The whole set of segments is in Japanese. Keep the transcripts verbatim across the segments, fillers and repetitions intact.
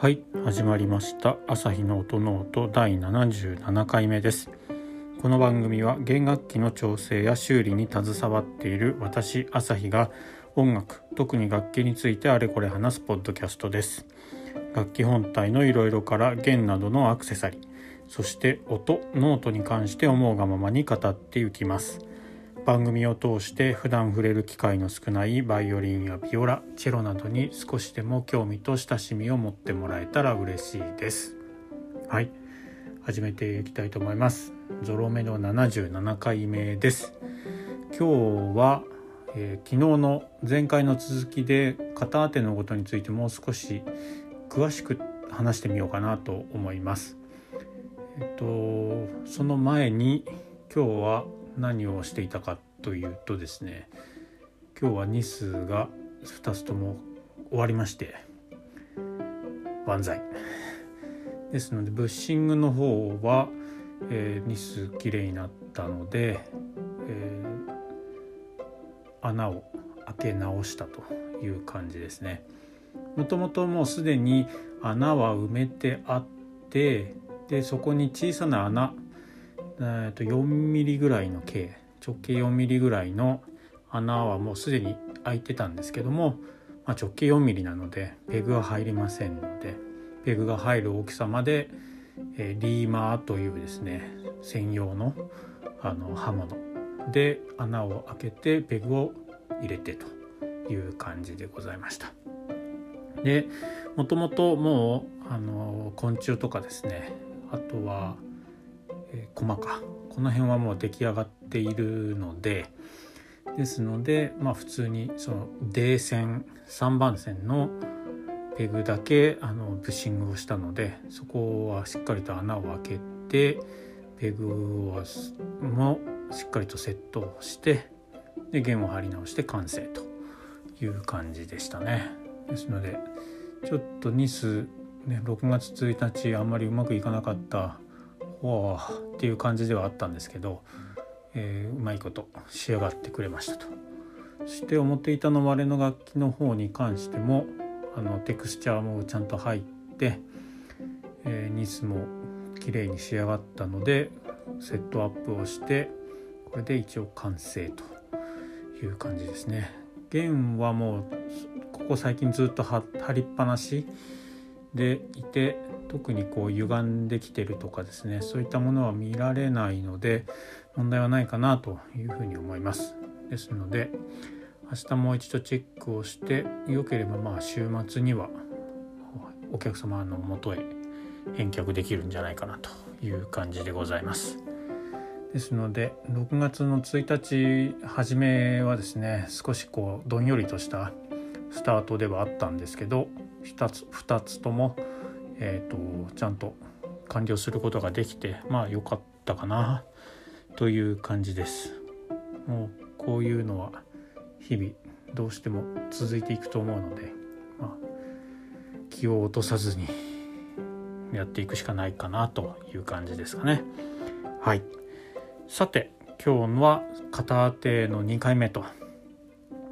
はい、始まりました朝日の音ノートだいななじゅうななかいめです。この番組は弦楽器の調整や修理に携わっている私朝日が音楽、特に楽器についてあれこれ話すポッドキャストです。楽器本体のいろいろから弦などのアクセサリー、そして音、ノートに関して思うがままに語っていきます。番組を通して普段触れる機会の少ないバイオリンやビオラ、チェロなどに少しでも興味と親しみを持ってもらえたら嬉しいです。はい、始めていきたいと思います。ゾロ目のななじゅうななかいめです。今日は、えー、昨日の前回の続きで型当てのことについてもう少し詳しく話してみようかなと思います。えっと、その前に今日は何をしていたかというとですね、今日はニスがふたつとも終わりまして万歳ですので、ブッシングの方は、えー、ニスきれいになったので、えー、穴を開け直したという感じですね。もともともうすでに穴は埋めてあって、でそこに小さな穴、えー、とよんミリぐらいの径、直径よんミリぐらいの穴はもうすでに開いてたんですけども、まあ、直径よんミリなのでペグは入りませんので、ペグが入る大きさまで、えー、リーマーというですね専用の、あの刃物で穴を開けてペグを入れてという感じでございました。で、もともともうあの昆虫とかですね、あとはコマか、この辺はもう出来上がっているので、ですので、まあ、普通にその D 線さんばん線のペグだけあのブッシングをしたので、そこはしっかりと穴を開けてペグをもしっかりとセットをして、で弦を張り直して完成という感じでしたね。ですのでちょっとニス、ね、ろくがつついたちあんまりうまくいかなかったおーっていう感じではあったんですけど、えー、うまいこと仕上がってくれましたと。そして表板の割れの楽器の方に関しても、あのテクスチャーもちゃんと入って、えー、ニスも綺麗に仕上がったのでセットアップをして、これで一応完成という感じですね。弦はもうここ最近ずっと張りっぱなしでいて、特にこう歪んできてるとかですね、そういったものは見られないので問題はないかなというふうに思います。ですので明日もう一度チェックをして、良ければまあ週末にはお客様の元へ返却できるんじゃないかなという感じでございます。ですのでろくがつのついたち初めはですね、少しこうどんよりとしたスタートではあったんですけど、ひとつふたつともえー、とちゃんと完了することができて、まあ良かったかなという感じです。もうこういうのは日々どうしても続いていくと思うので、まあ、気を落とさずにやっていくしかないかなという感じですかね。はい、さて今日は型当てのにかいめと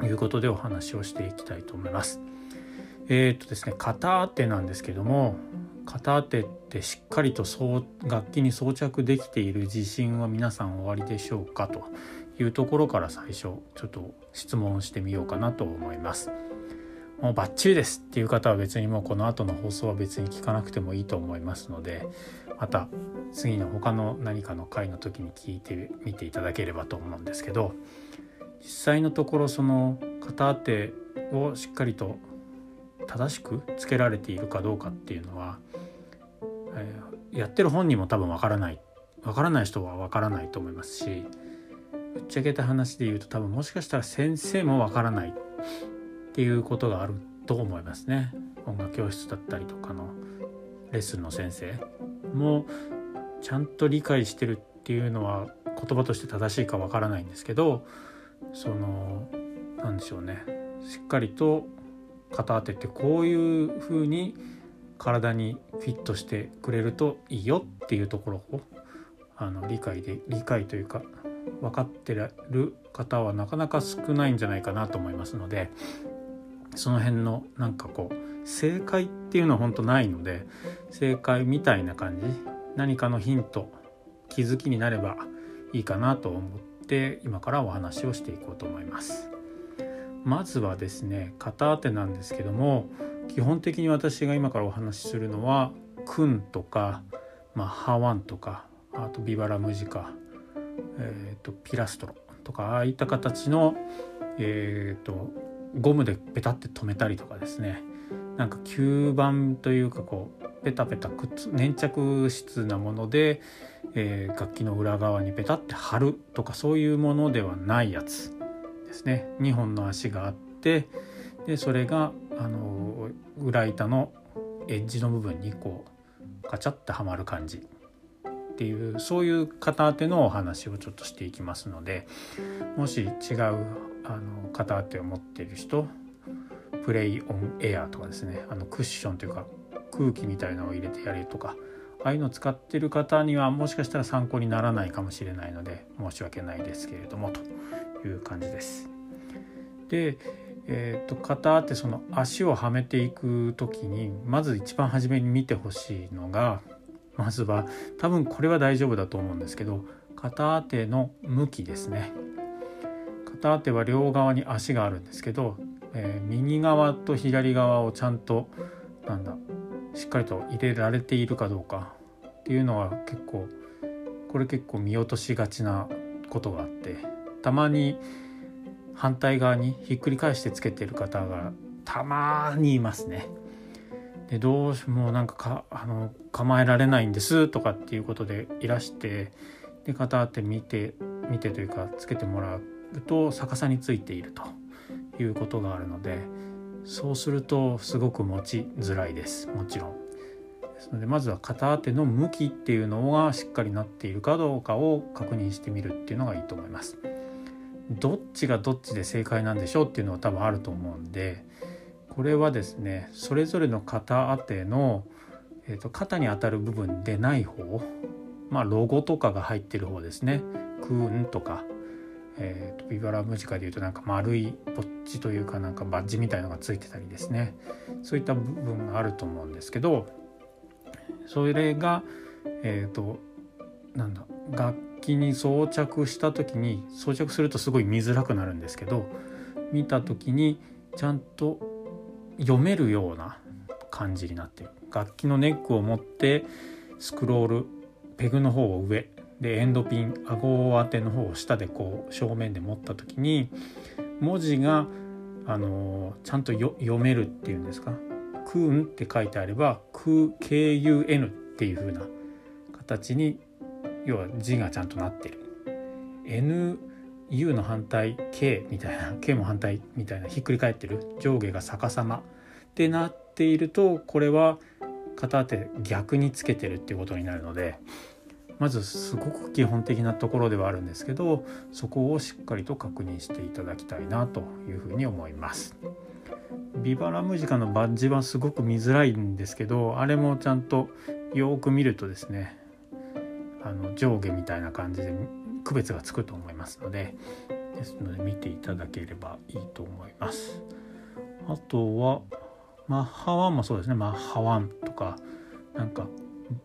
いうことでお話をしていきたいと思います。えーとですね、型当てなんですけども、型当てってしっかりとそう楽器に装着できている自信は皆さんおありでしょうかというところから最初ちょっと質問してみようかなと思います。もうバッチリですっていう方は別にもうこの後の放送は別に聞かなくてもいいと思いますので、また次の他の何かの回の時に聞いてみていただければと思うんですけど、実際のところその型当てをしっかりと正しくつけられているかどうかっていうのは、えー、やってる本人も多分わからないわからない人はわからないと思いますし、ぶっちゃけた話で言うと多分もしかしたら先生もわからないっていうことがあると思いますね。音楽教室だったりとかのレッスンの先生もちゃんと理解してるっていうのは言葉として正しいかわからないんですけど、そのなんでしょうね、しっかりと型当てってこういう風に体にフィットしてくれるといいよっていうところをあの理解で理解というか分かってる方はなかなか少ないんじゃないかなと思いますので、その辺のなんかこう正解っていうのは本当ないので、正解みたいな感じ、何かのヒント、気づきになればいいかなと思って今からお話をしていこうと思います。まずはですね、片当てなんですけども、基本的に私が今からお話しするのはクンとか、まあ、ハワンとか、あとビバラムジカ、えー、とピラストロとか、ああいった形の、えー、とゴムでペタって留めたりとかですね、なんか吸盤というか、こうペタペタくっつ粘着質なもので、えー、楽器の裏側にペタって貼るとか、そういうものではないやつですね。にほんの足があって、でそれがあの裏板のエッジの部分にこうカチャッてはまる感じっていう、そういう片当てのお話をちょっとしていきますので、もし違うあの片当てを持っている人、プレイオンエアとかですね、あのクッションというか空気みたいなのを入れてやるとか、ああいうのを使ってる方にはもしかしたら参考にならないかもしれないので、申し訳ないですけれどもという感じです。で、えー、と片当て、その足をはめていく時に、まず一番初めに見てほしいのが、まずは多分これは大丈夫だと思うんですけど、片当ての向きですね。片当ては両側に足があるんですけど、えー、右側と左側をちゃんとなんだしっかりと入れられているかどうかっていうのは、結構これ結構見落としがちなことがあって、たまに反対側にひっくり返してつけてる方がたまにいますね。でどうしもなんか、かあの構えられないんですとかっていうことでいらして、で片当て見て見てというかつけてもらうと逆さについているということがあるので、そうするとすごく持ちづらいです。もちろんですので、まずは片当ての向きっていうのがしっかりなっているかどうかを確認してみるっていうのがいいと思います。どっちがどっちで正解なんでしょうっていうのは多分あると思うんで、これはですね、それぞれの片当ての、えーと、肩に当たる部分でない方、まあロゴとかが入ってる方ですね。クーンとか、えーと、ビバラムジカでいうとなんか丸いポッチというか、なんかバッジみたいのがついてたりですね、そういった部分があると思うんですけど、それがえっとなんだ楽器に装着した時に、装着するとすごい見づらくなるんですけど、見た時にちゃんと読めるような感じになっている。楽器のネックを持ってスクロール、ペグの方を上で、エンドピン、顎当ての方を下でこう正面で持った時に、文字があのちゃんとよ読めるっていうんですか、クーンって書いてあれば、クー ケーユーエヌ っていう風な形に、要は字がちゃんとなってる。 N、U の反対 K みたいな、 K も反対みたいな、ひっくり返ってる、上下が逆さまってなっていると、これは片当て逆につけてるっていうことになるので、まずすごく基本的なところではあるんですけど、そこをしっかりと確認していただきたいなというふうに思います。ビバラムジカのバッジはすごく見づらいんですけど、あれもちゃんとよく見るとですね、あの上下みたいな感じで区別がつくと思いますので、ですので見ていただければいいと思います。あとはまあハワンもそうですね。まあハワンとか、なんか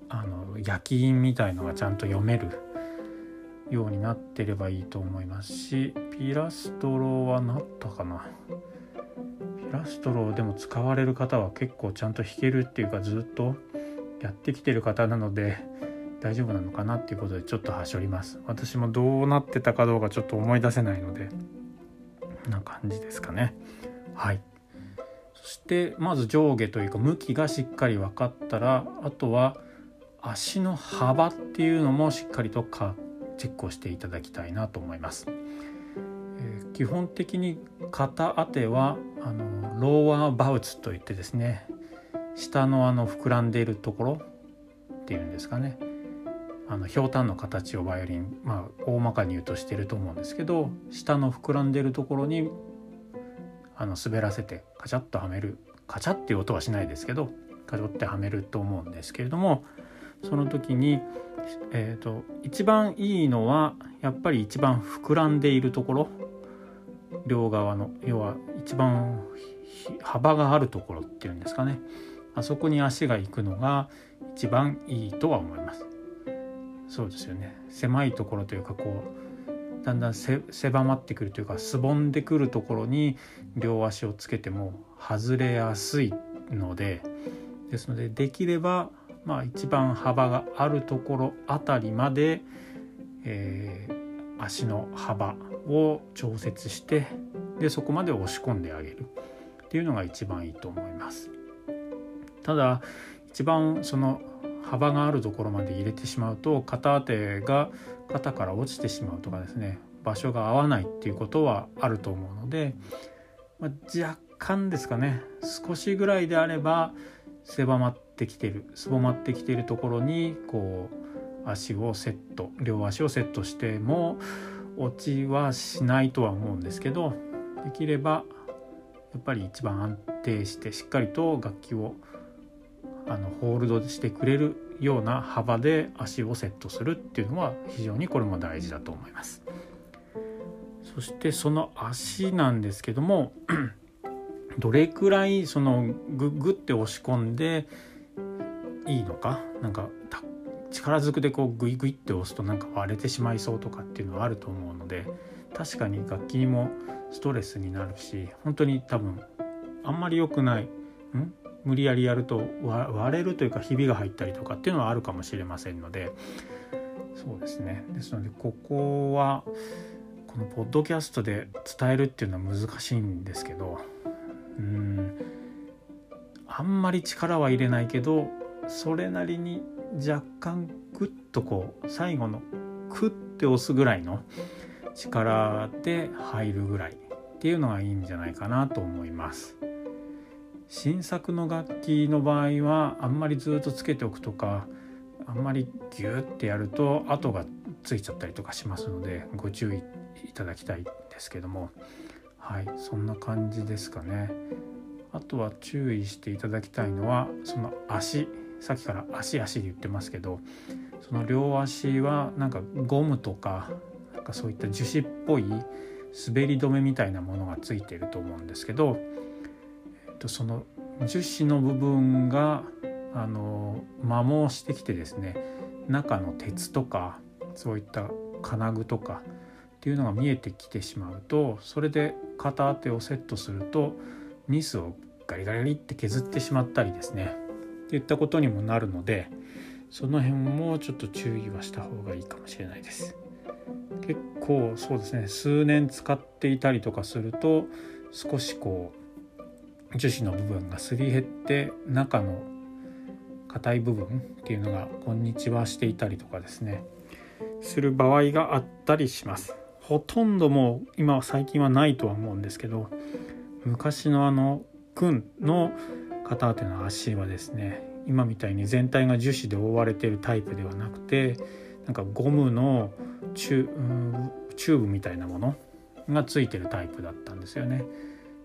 あの焼き印みたいのがちゃんと読めるようになってればいいと思いますし、ピラストロはなったかな。ピラストロでも使われる方は結構ちゃんと弾けるっていうか、ずっとやってきてる方なので大丈夫なのかなっていうことでちょっと端折ります。私もどうなってたかどうかちょっと思い出せないので、こんな感じですかね。はい。そしてまず上下というか向きがしっかり分かったら、あとは足の幅っていうのもしっかりとかチェックをしていただきたいなと思います。えー、基本的に片当てはあのローアーバウツといってですね、下のあの膨らんでいるところっていうんですかね。あのひょうたんの形をバイオリン、まあ大まかに言うとしてると思うんですけど、下の膨らんでるところにあの滑らせてカチャッとはめる、カチャッっていう音はしないですけど、カチャッてはめると思うんですけれども、その時に、えーと、一番いいのはやっぱり一番膨らんでいるところ両側の、要は一番幅があるところっていうんですかね、あそこに足が行くのが一番いいとは思います。そうですよね、狭いところというか、こうだんだんせ狭まってくるというか、すぼんでくるところに両足をつけても外れやすいので、ですのでできれば、まあ、一番幅があるところあたりまで、えー、足の幅を調節して、でそこまで押し込んであげるっていうのが一番いいと思います。ただ一番その幅があるところまで入れてしまうと、片手が肩から落ちてしまうとかですね、場所が合わないっていうことはあると思うので、まあ、若干ですかね、少しぐらいであれば狭まってきてるすぼまってきているところにこう足をセット両足をセットしても落ちはしないとは思うんですけど、できればやっぱり一番安定してしっかりと楽器をあのホールドしてくれるような幅で足をセットするっていうのは非常にこれも大事だと思います。そしてその足なんですけども、どれくらいそのグッグッて押し込んでいいのか、なんか力ずくでこうグイグイって押すとなんか割れてしまいそうとかっていうのはあると思うので、確かに楽器にもストレスになるし、本当に多分あんまり良くない、ん無理やりやると割れるというか、ひびが入ったりとかっていうのはあるかもしれませんので、そうですね、ですのでここはこのポッドキャストで伝えるっていうのは難しいんですけど、うーんあんまり力は入れないけど、それなりに若干グッとこう最後のクッて押すぐらいの力で入るぐらいっていうのがいいんじゃないかなと思います。新作の楽器の場合はあんまりずっとつけておくとか、あんまりギューってやると跡がついちゃったりとかしますので、ご注意いただきたいんですけども、はい、そんな感じですかね。あとは注意していただきたいのは、その足、さっきから足足で言ってますけど、その両足はなんかゴムとか、なんかそういった樹脂っぽい滑り止めみたいなものがついていると思うんですけど、その樹脂の部分があの摩耗してきてですね、中の鉄とかそういった金具とかっていうのが見えてきてしまうと、それで片手をセットするとニスをガリガリって削ってしまったりですねっていったことにもなるので、その辺もちょっと注意はした方がいいかもしれないです。結構そうですね、数年使っていたりとかすると、少しこう樹脂の部分がすり減って、中の硬い部分っていうのがこんにちはしていたりとかですねする場合があったりします。ほとんどもう今は最近はないとは思うんですけど、昔のあの君の片手の足はですね、今みたいに全体が樹脂で覆われているタイプではなくて、なんかゴムのチュ、うん、チューブみたいなものがついてるタイプだったんですよね。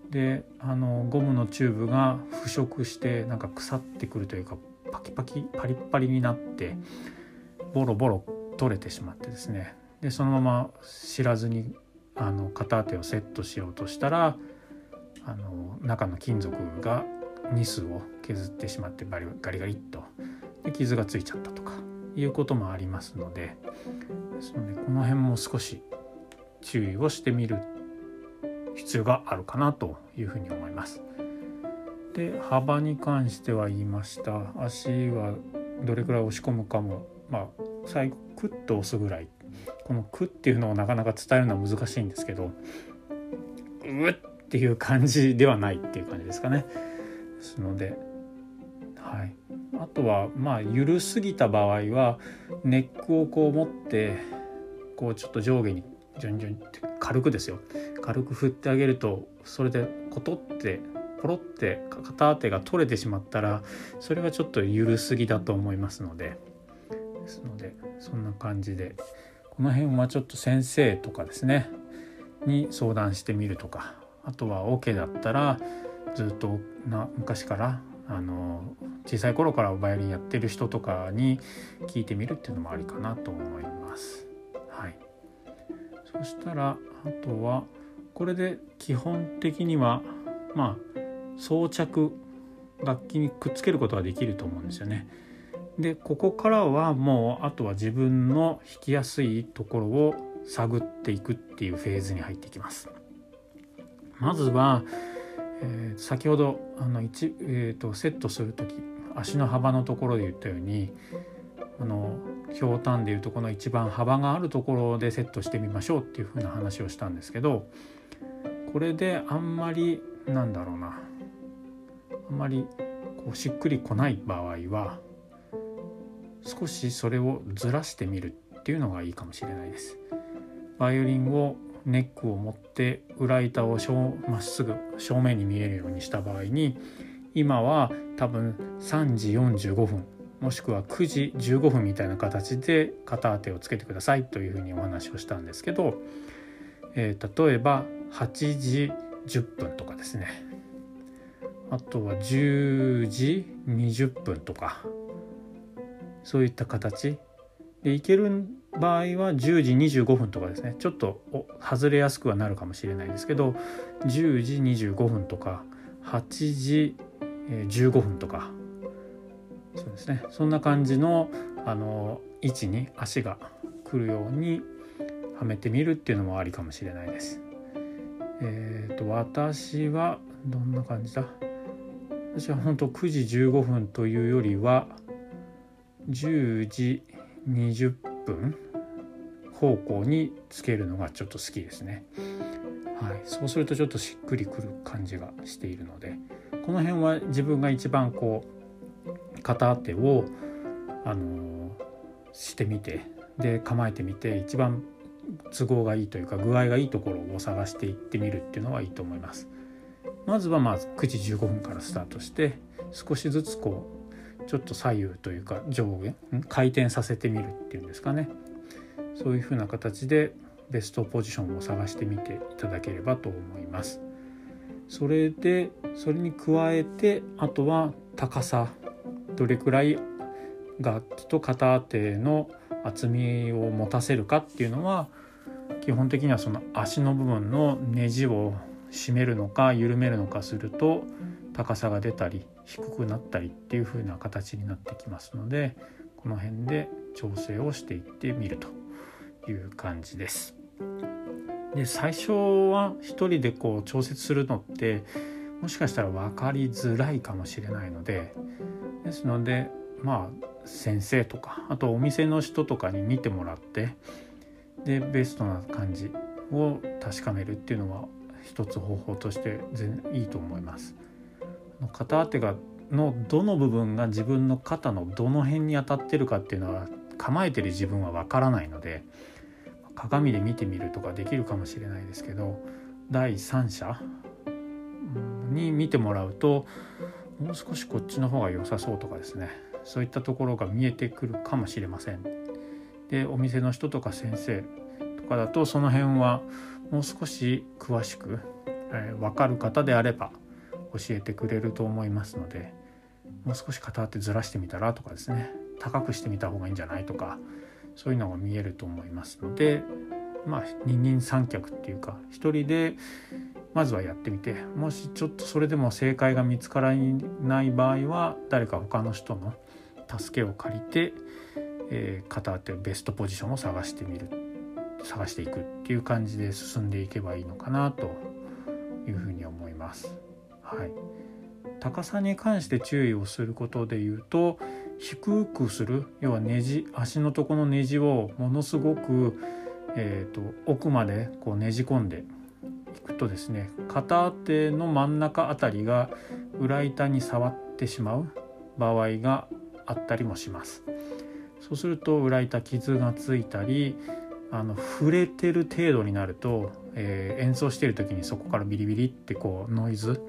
であのゴムのチューブが腐食して、なんか腐ってくるというか、パキパキパリッパリになってボロボロ取れてしまってですね、でそのまま知らずにあの片手をセットしようとしたら、あの中の金属がニスを削ってしまってバリガリガリっとで傷がついちゃったとかいうこともありますので、ですのでこの辺も少し注意をしてみる必要があるかなというふうに思います。で幅に関しては言いました。足はどれくらい押し込むかも、まあ、最後クッと押すぐらい、このクッっていうのをなかなか伝えるのは難しいんですけど、うっっていう感じではないっていう感じですかね。ですので、はい、あとはまあ緩すぎた場合はネックをこう持ってこうちょっと上下にジョンジョンって軽くですよ、軽く振ってあげると、それでコトってポロって片手が取れてしまったら、それはちょっと緩すぎだと思いますので、ですのでそんな感じで、この辺はちょっと先生とかですねに相談してみるとか、あとはオケだったらずっとな昔からあの小さい頃からバイオリンやってる人とかに聞いてみるっていうのもありかなと思います。はい、そしたらあとはこれで基本的にはまあ装着楽器にくっつけることができると思うんですよね。でここからはもうあとは自分の弾きやすいところを探っていくっていうフェーズに入ってきます。まずは、えー、先ほどあの一、えー、とセットするとき足の幅のところで言ったようにあのひょうたんでいうとこの一番幅があるところでセットしてみましょうっていうふうな話をしたんですけど、これであんまりなんだろうなあんまりこうしっくりこない場合は少しそれをずらしてみるっていうのがいいかもしれないです。バイオリンをネックを持って裏板をまっすぐ正面に見えるようにした場合に、今は多分さんじよんじゅうごふんもしくはくじじゅうごふんみたいな形で片当てをつけてくださいというふうにお話をしたんですけど、えー、例えばはちじじゅっぷんとかですね、あとはじゅうじにじゅっぷんとかそういった形でいける場合はじゅうじにじゅうごふんとかですね、ちょっと外れやすくはなるかもしれないですけどじゅうじにじゅうごふんとかはちじじゅうごふんとかそうですね、そんな感じの、あの位置に足が来るようにはめてみるっていうのもありかもしれないです。えーと私はどんな感じだ、私は本当くじじゅうごふんというよりはじゅうじにじゅっぷん方向につけるのがちょっと好きですね、はい、そうするとちょっとしっくりくる感じがしているので、この辺は自分が一番こう片当てを、あのー、してみてで構えてみて一番都合がいいというか具合がいいところを探していってみるっていうのはいいと思います。まずはまあくじじゅうごふんからスタートして少しずつこうちょっと左右というか上下回転させてみるっていうんですかね、そういう風な形でベストポジションを探してみていただければと思います。それでそれに加えてあとは高さ、どれくらい楽器と片当ての厚みを持たせるかっていうのは基本的にはその足の部分のネジを締めるのか緩めるのかすると高さが出たり低くなったりっていう風な形になってきますので、この辺で調整をしていってみるという感じです。で、最初は一人でこう調節するのってもしかしたら分かりづらいかもしれないので、ですのでまあ先生とかあとお店の人とかに見てもらってでベストな感じを確かめるっていうのは一つ方法としていいと思います。片当てがのどの部分が自分の肩のどの辺に当たってるかっていうのは構えてる自分はわからないので鏡で見てみるとかできるかもしれないですけど、第三者に見てもらうともう少しこっちの方が良さそうとかですね、そういったところが見えてくるかもしれません。でお店の人とか先生とかだとその辺はもう少し詳しく、えー、分かる方であれば教えてくれると思いますので、もう少し片当てずらしてみたらとかですね、高くしてみた方がいいんじゃないとかそういうのが見えると思いますので、まあ二人三脚っていうか一人でまずはやってみて、もしちょっとそれでも正解が見つからない場合は誰か他の人の助けを借りて、えー、片当てベストポジションを探してみる探していくっていう感じで進んでいけばいいのかなというふうに思います。はい、高さに関して注意をすることでいうと低くする、要はネジ足のとこのネジをものすごく、えー、と奥までこうねじ込んでいくとですね、片手の真ん中あたりが裏板に触ってしまう場合があったりもします。そうすると裏板傷がついたりあの触れてる程度になると、えー、演奏している時にそこからビリビリってこうノイズ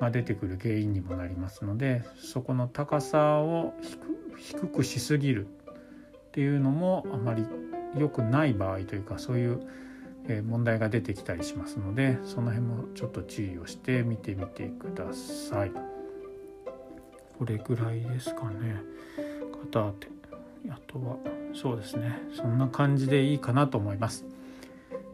が出てくる原因にもなりますので、そこの高さを低くしすぎるっていうのもあまり良くない場合というかそういう問題が出てきたりしますので、その辺もちょっと注意をして見てみてください。これぐらいですかね、片当て。あとはそうですね、そんな感じでいいかなと思います。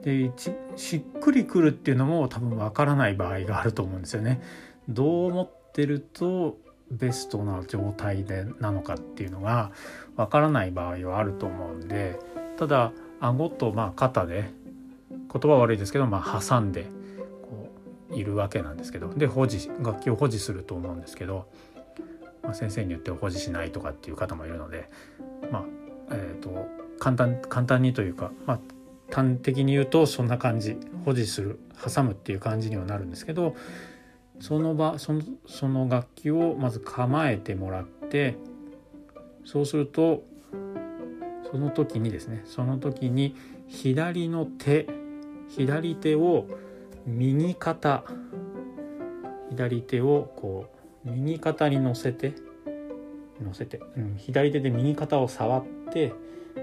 でしっくりくるっていうのも多分わからない場合があると思うんですよね。どう思ってるとベストな状態でなのかっていうのがわからない場合はあると思うんで、ただ顎とまあ肩で言葉悪いですけど、まあ、挟んでこういるわけなんですけど、で保持楽器を保持すると思うんですけど、まあ、先生によっては保持しないとかっていう方もいるので、まあえー、と簡単簡単にというか、まあ、端的に言うとそんな感じ、保持する挟むっていう感じにはなるんですけど、その場その、その楽器をまず構えてもらって、そうするとその時にですねその時に左の手左手を右肩左手をこう右肩に乗せて乗せて、うん、左手で右肩を触って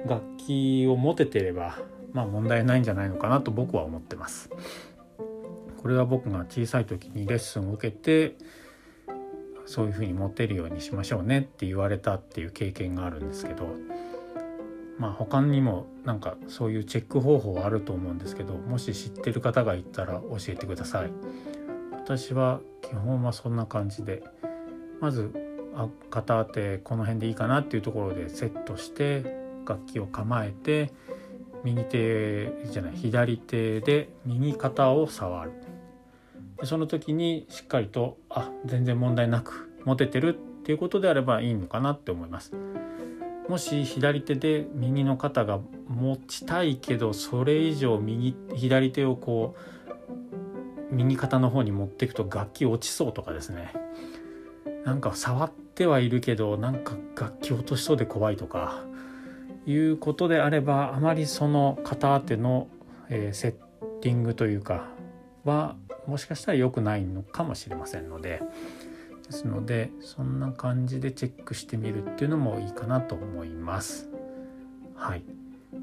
楽器を持ててれば、まあ問題ないんじゃないのかなと僕は思ってます。これは僕が小さい時にレッスンを受けてそういうふうに持てるようにしましょうねって言われたっていう経験があるんですけど、まあ他にもなんかそういうチェック方法はあると思うんですけど、もし知ってる方がいたら教えてください。私は基本はそんな感じで、まず片手この辺でいいかなっていうところでセットして楽器を構えて、右手じゃない左手で右肩を触る。でその時にしっかりとあ全然問題なく持ててるっていうことであればいいのかなって思います。もし左手で右の肩が持ちたいけど、それ以上右左手をこう右肩の方に持っていくと楽器落ちそうとかですね、なんか触ってはいるけどなんか楽器落としそうで怖いとかいうことであれば、あまりその片手の、えー、セッティングというかはもしかしたら良くないのかもしれませんので、ですのでそんな感じでチェックしてみるっていうのもいいかなと思います。はい、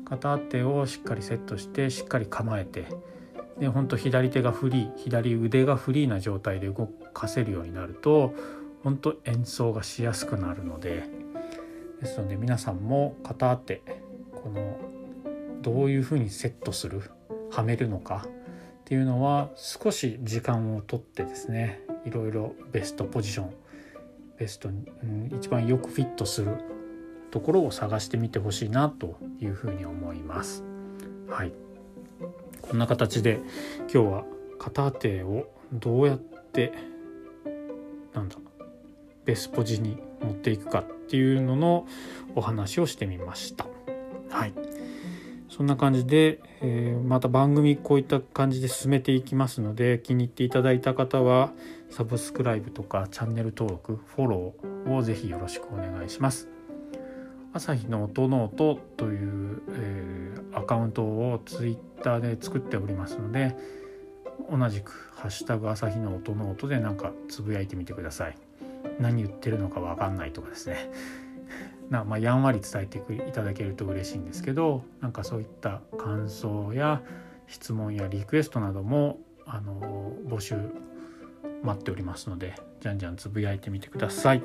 片手をしっかりセットしてしっかり構えて、で本当左手がフリー、左腕がフリーな状態で動かせるようになると本当演奏がしやすくなるので。ですので皆さんも片手このどういうふうにセットするはめるのかっていうのは少し時間をとってですね、いろいろベストポジションベスト、うん、一番よくフィットするところを探してみてほしいなというふうに思います。はい、こんな形で今日は片手をどうやってなんだベスポジに持っていくかっていうののお話をしてみました。はい、そんな感じで、えー、また番組こういった感じで進めていきますので、気に入っていただいた方はサブスクライブとかチャンネル登録フォローをぜひよろしくお願いします。朝日の音ノートという、えー、アカウントをツイッターで作っておりますので、同じくハッシュタグ朝日の音ノートでなんかつぶやいてみてください。何言ってるのか分かんないとかですねな、まあ、やんわり伝えていただけると嬉しいんですけど、なんかそういった感想や質問やリクエストなどもあの募集待っておりますので、じゃんじゃんつぶやいてみてください。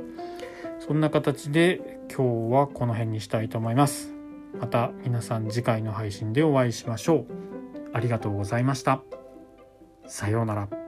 そんな形で今日はこの辺にしたいと思います。また皆さん次回の配信でお会いしましょう。ありがとうございました。さようなら。